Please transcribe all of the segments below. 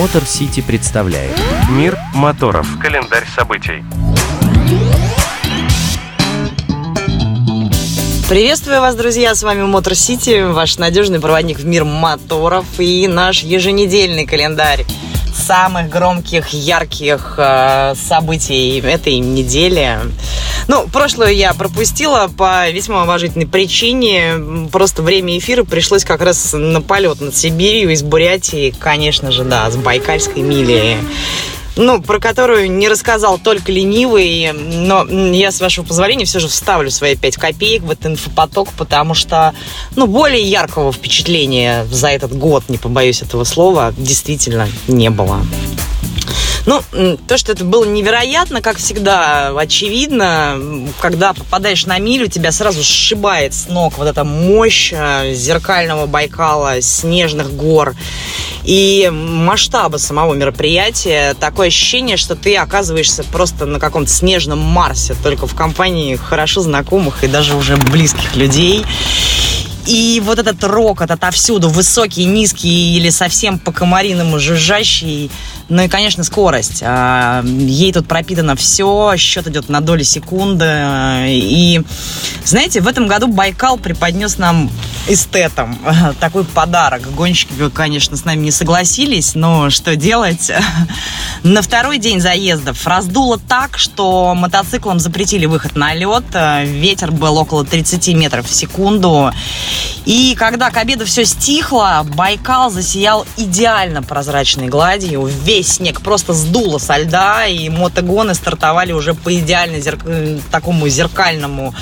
MotorCity представляет «Мир Моторов. Календарь событий». Приветствую вас, друзья, с вами MotorCity, ваш надежный проводник в мир моторов и наш еженедельный календарь самых громких, ярких событий этой недели. Ну, прошлую я пропустила по весьма уважительной причине. Просто время эфира пришлось как раз на полет над Сибирью, из Бурятии, конечно же, да, с Байкальской мили. Ну, про которую не рассказал только ленивый, но я, с вашего позволения, все же вставлю свои 5 копеек в этот инфопоток, потому что, ну, более яркого впечатления за этот год, не побоюсь этого слова, действительно не было. Ну, то, что это было невероятно, как всегда, очевидно. Когда попадаешь на милю, тебя сразу сшибает с ног вот эта мощь зеркального Байкала, снежных гор и масштабы самого мероприятия. Такое ощущение, что ты оказываешься просто на каком-то снежном Марсе, только в компании хорошо знакомых и даже уже близких людей. И вот этот рокот отовсюду, высокий, низкий или совсем по-комариному жужжащий. Ну и, конечно, скорость. Ей тут пропитано все, счет идет на доли секунды. И, знаете, в этом году Байкал преподнес нам эстетам такой подарок. Гонщики, конечно, с нами не согласились, но что делать? На второй день заездов раздуло так, что мотоциклам запретили выход на лед. Ветер был около 30 метров в секунду. И когда к обеду все стихло, Байкал засиял идеально прозрачной гладью. Весь снег просто сдуло со льда, и мотогоны стартовали уже по идеально такому зеркальному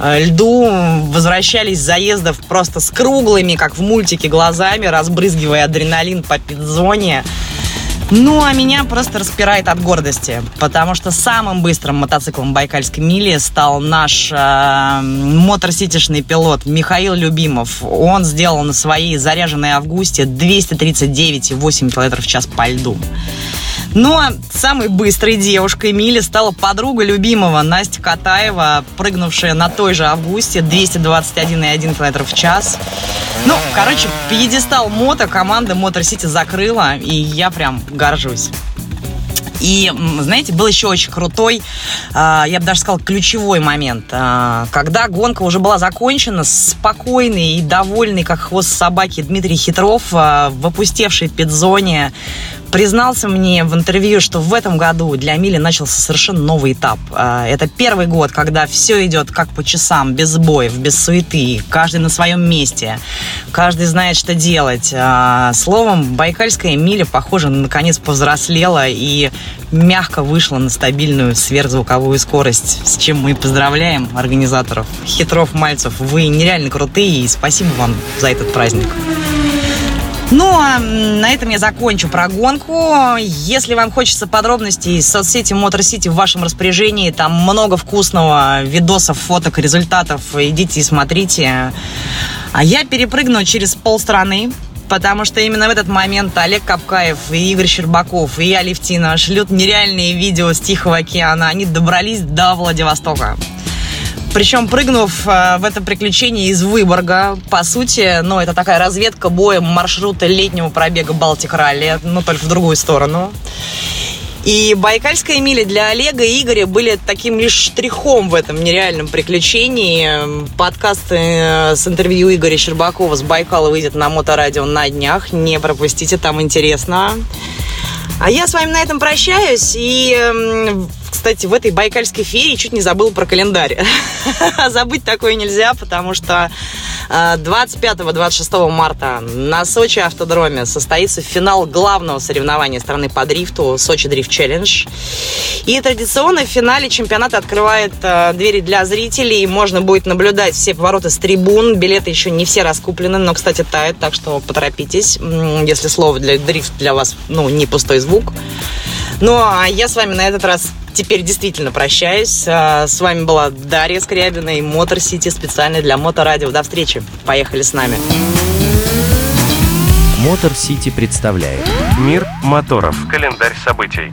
льду. Возвращались с заездов просто с круглыми, как в мультике, глазами, разбрызгивая адреналин по пит-зоне. Ну, а меня просто распирает от гордости, потому что самым быстрым мотоциклом Байкальской мили стал наш моторситишный пилот Михаил Любимов. Он сделал на своей заряженной «Августе» 239,8 км в час по льду. Ну, а самой быстрой девушкой мили стала подруга Любимова Настя Катаева, прыгнувшая на той же «Августе» 221,1 км в час. Ну, короче, пьедестал мото команда MotorCity закрыла, и я прям горжусь. И, знаете, был еще очень крутой, я бы даже сказала, ключевой момент. Когда гонка уже была закончена, спокойный и довольный, как хвост собаки, Дмитрий Хитров в опустевшей пит-зоне признался мне в интервью, что в этом году для мили начался совершенно новый этап. Это первый год, когда все идет как по часам, без сбоев, без суеты, каждый на своем месте, каждый знает, что делать. Словом, Байкальская миля, похоже, наконец повзрослела и мягко вышла на стабильную сверхзвуковую скорость, с чем мы поздравляем организаторов. Хитров, Мальцев, вы нереально крутые, и спасибо вам за этот праздник. Ну, а на этом я закончу про гонку. Если вам хочется подробностей, соцсети MotorCity в вашем распоряжении. Там много вкусного, видосов, фоток, результатов. Идите и смотрите. А я перепрыгну через полстраны, потому что именно в этот момент Олег Капкаев и Игорь Щербаков и Левтина шлют нереальные видео с Тихого океана. Они добрались до Владивостока. Причем, прыгнув в это приключение из Выборга, по сути, ну, это такая разведка боем маршрута летнего пробега «Балтик ралли», но только в другую сторону. И Байкальская миля для Олега и Игоря были таким лишь штрихом в этом нереальном приключении. Подкаст с интервью Игоря Щербакова с Байкала выйдет на Моторадио на днях. Не пропустите, там интересно. А я с вами на этом прощаюсь. И, кстати, в этой байкальской фере чуть не забыла про календарь. Забыть такое нельзя, потому что 25-26 марта на Сочи автодроме состоится финал главного соревнования страны по дрифту «Сочи Дрифт Челлендж». И традиционно в финале чемпионат открывает двери для зрителей. Можно будет наблюдать все повороты с трибун. Билеты еще не все раскуплены, но, кстати, тают, так что поторопитесь, если слово для дрифт для вас, ну, не пустой звук. Ну, а я с вами на этот раз теперь действительно прощаюсь. С вами была Дарья Скрябина и MotorCity специально для Моторадио. До встречи. Поехали с нами. MotorCity представляет «Мир Моторов. Календарь событий».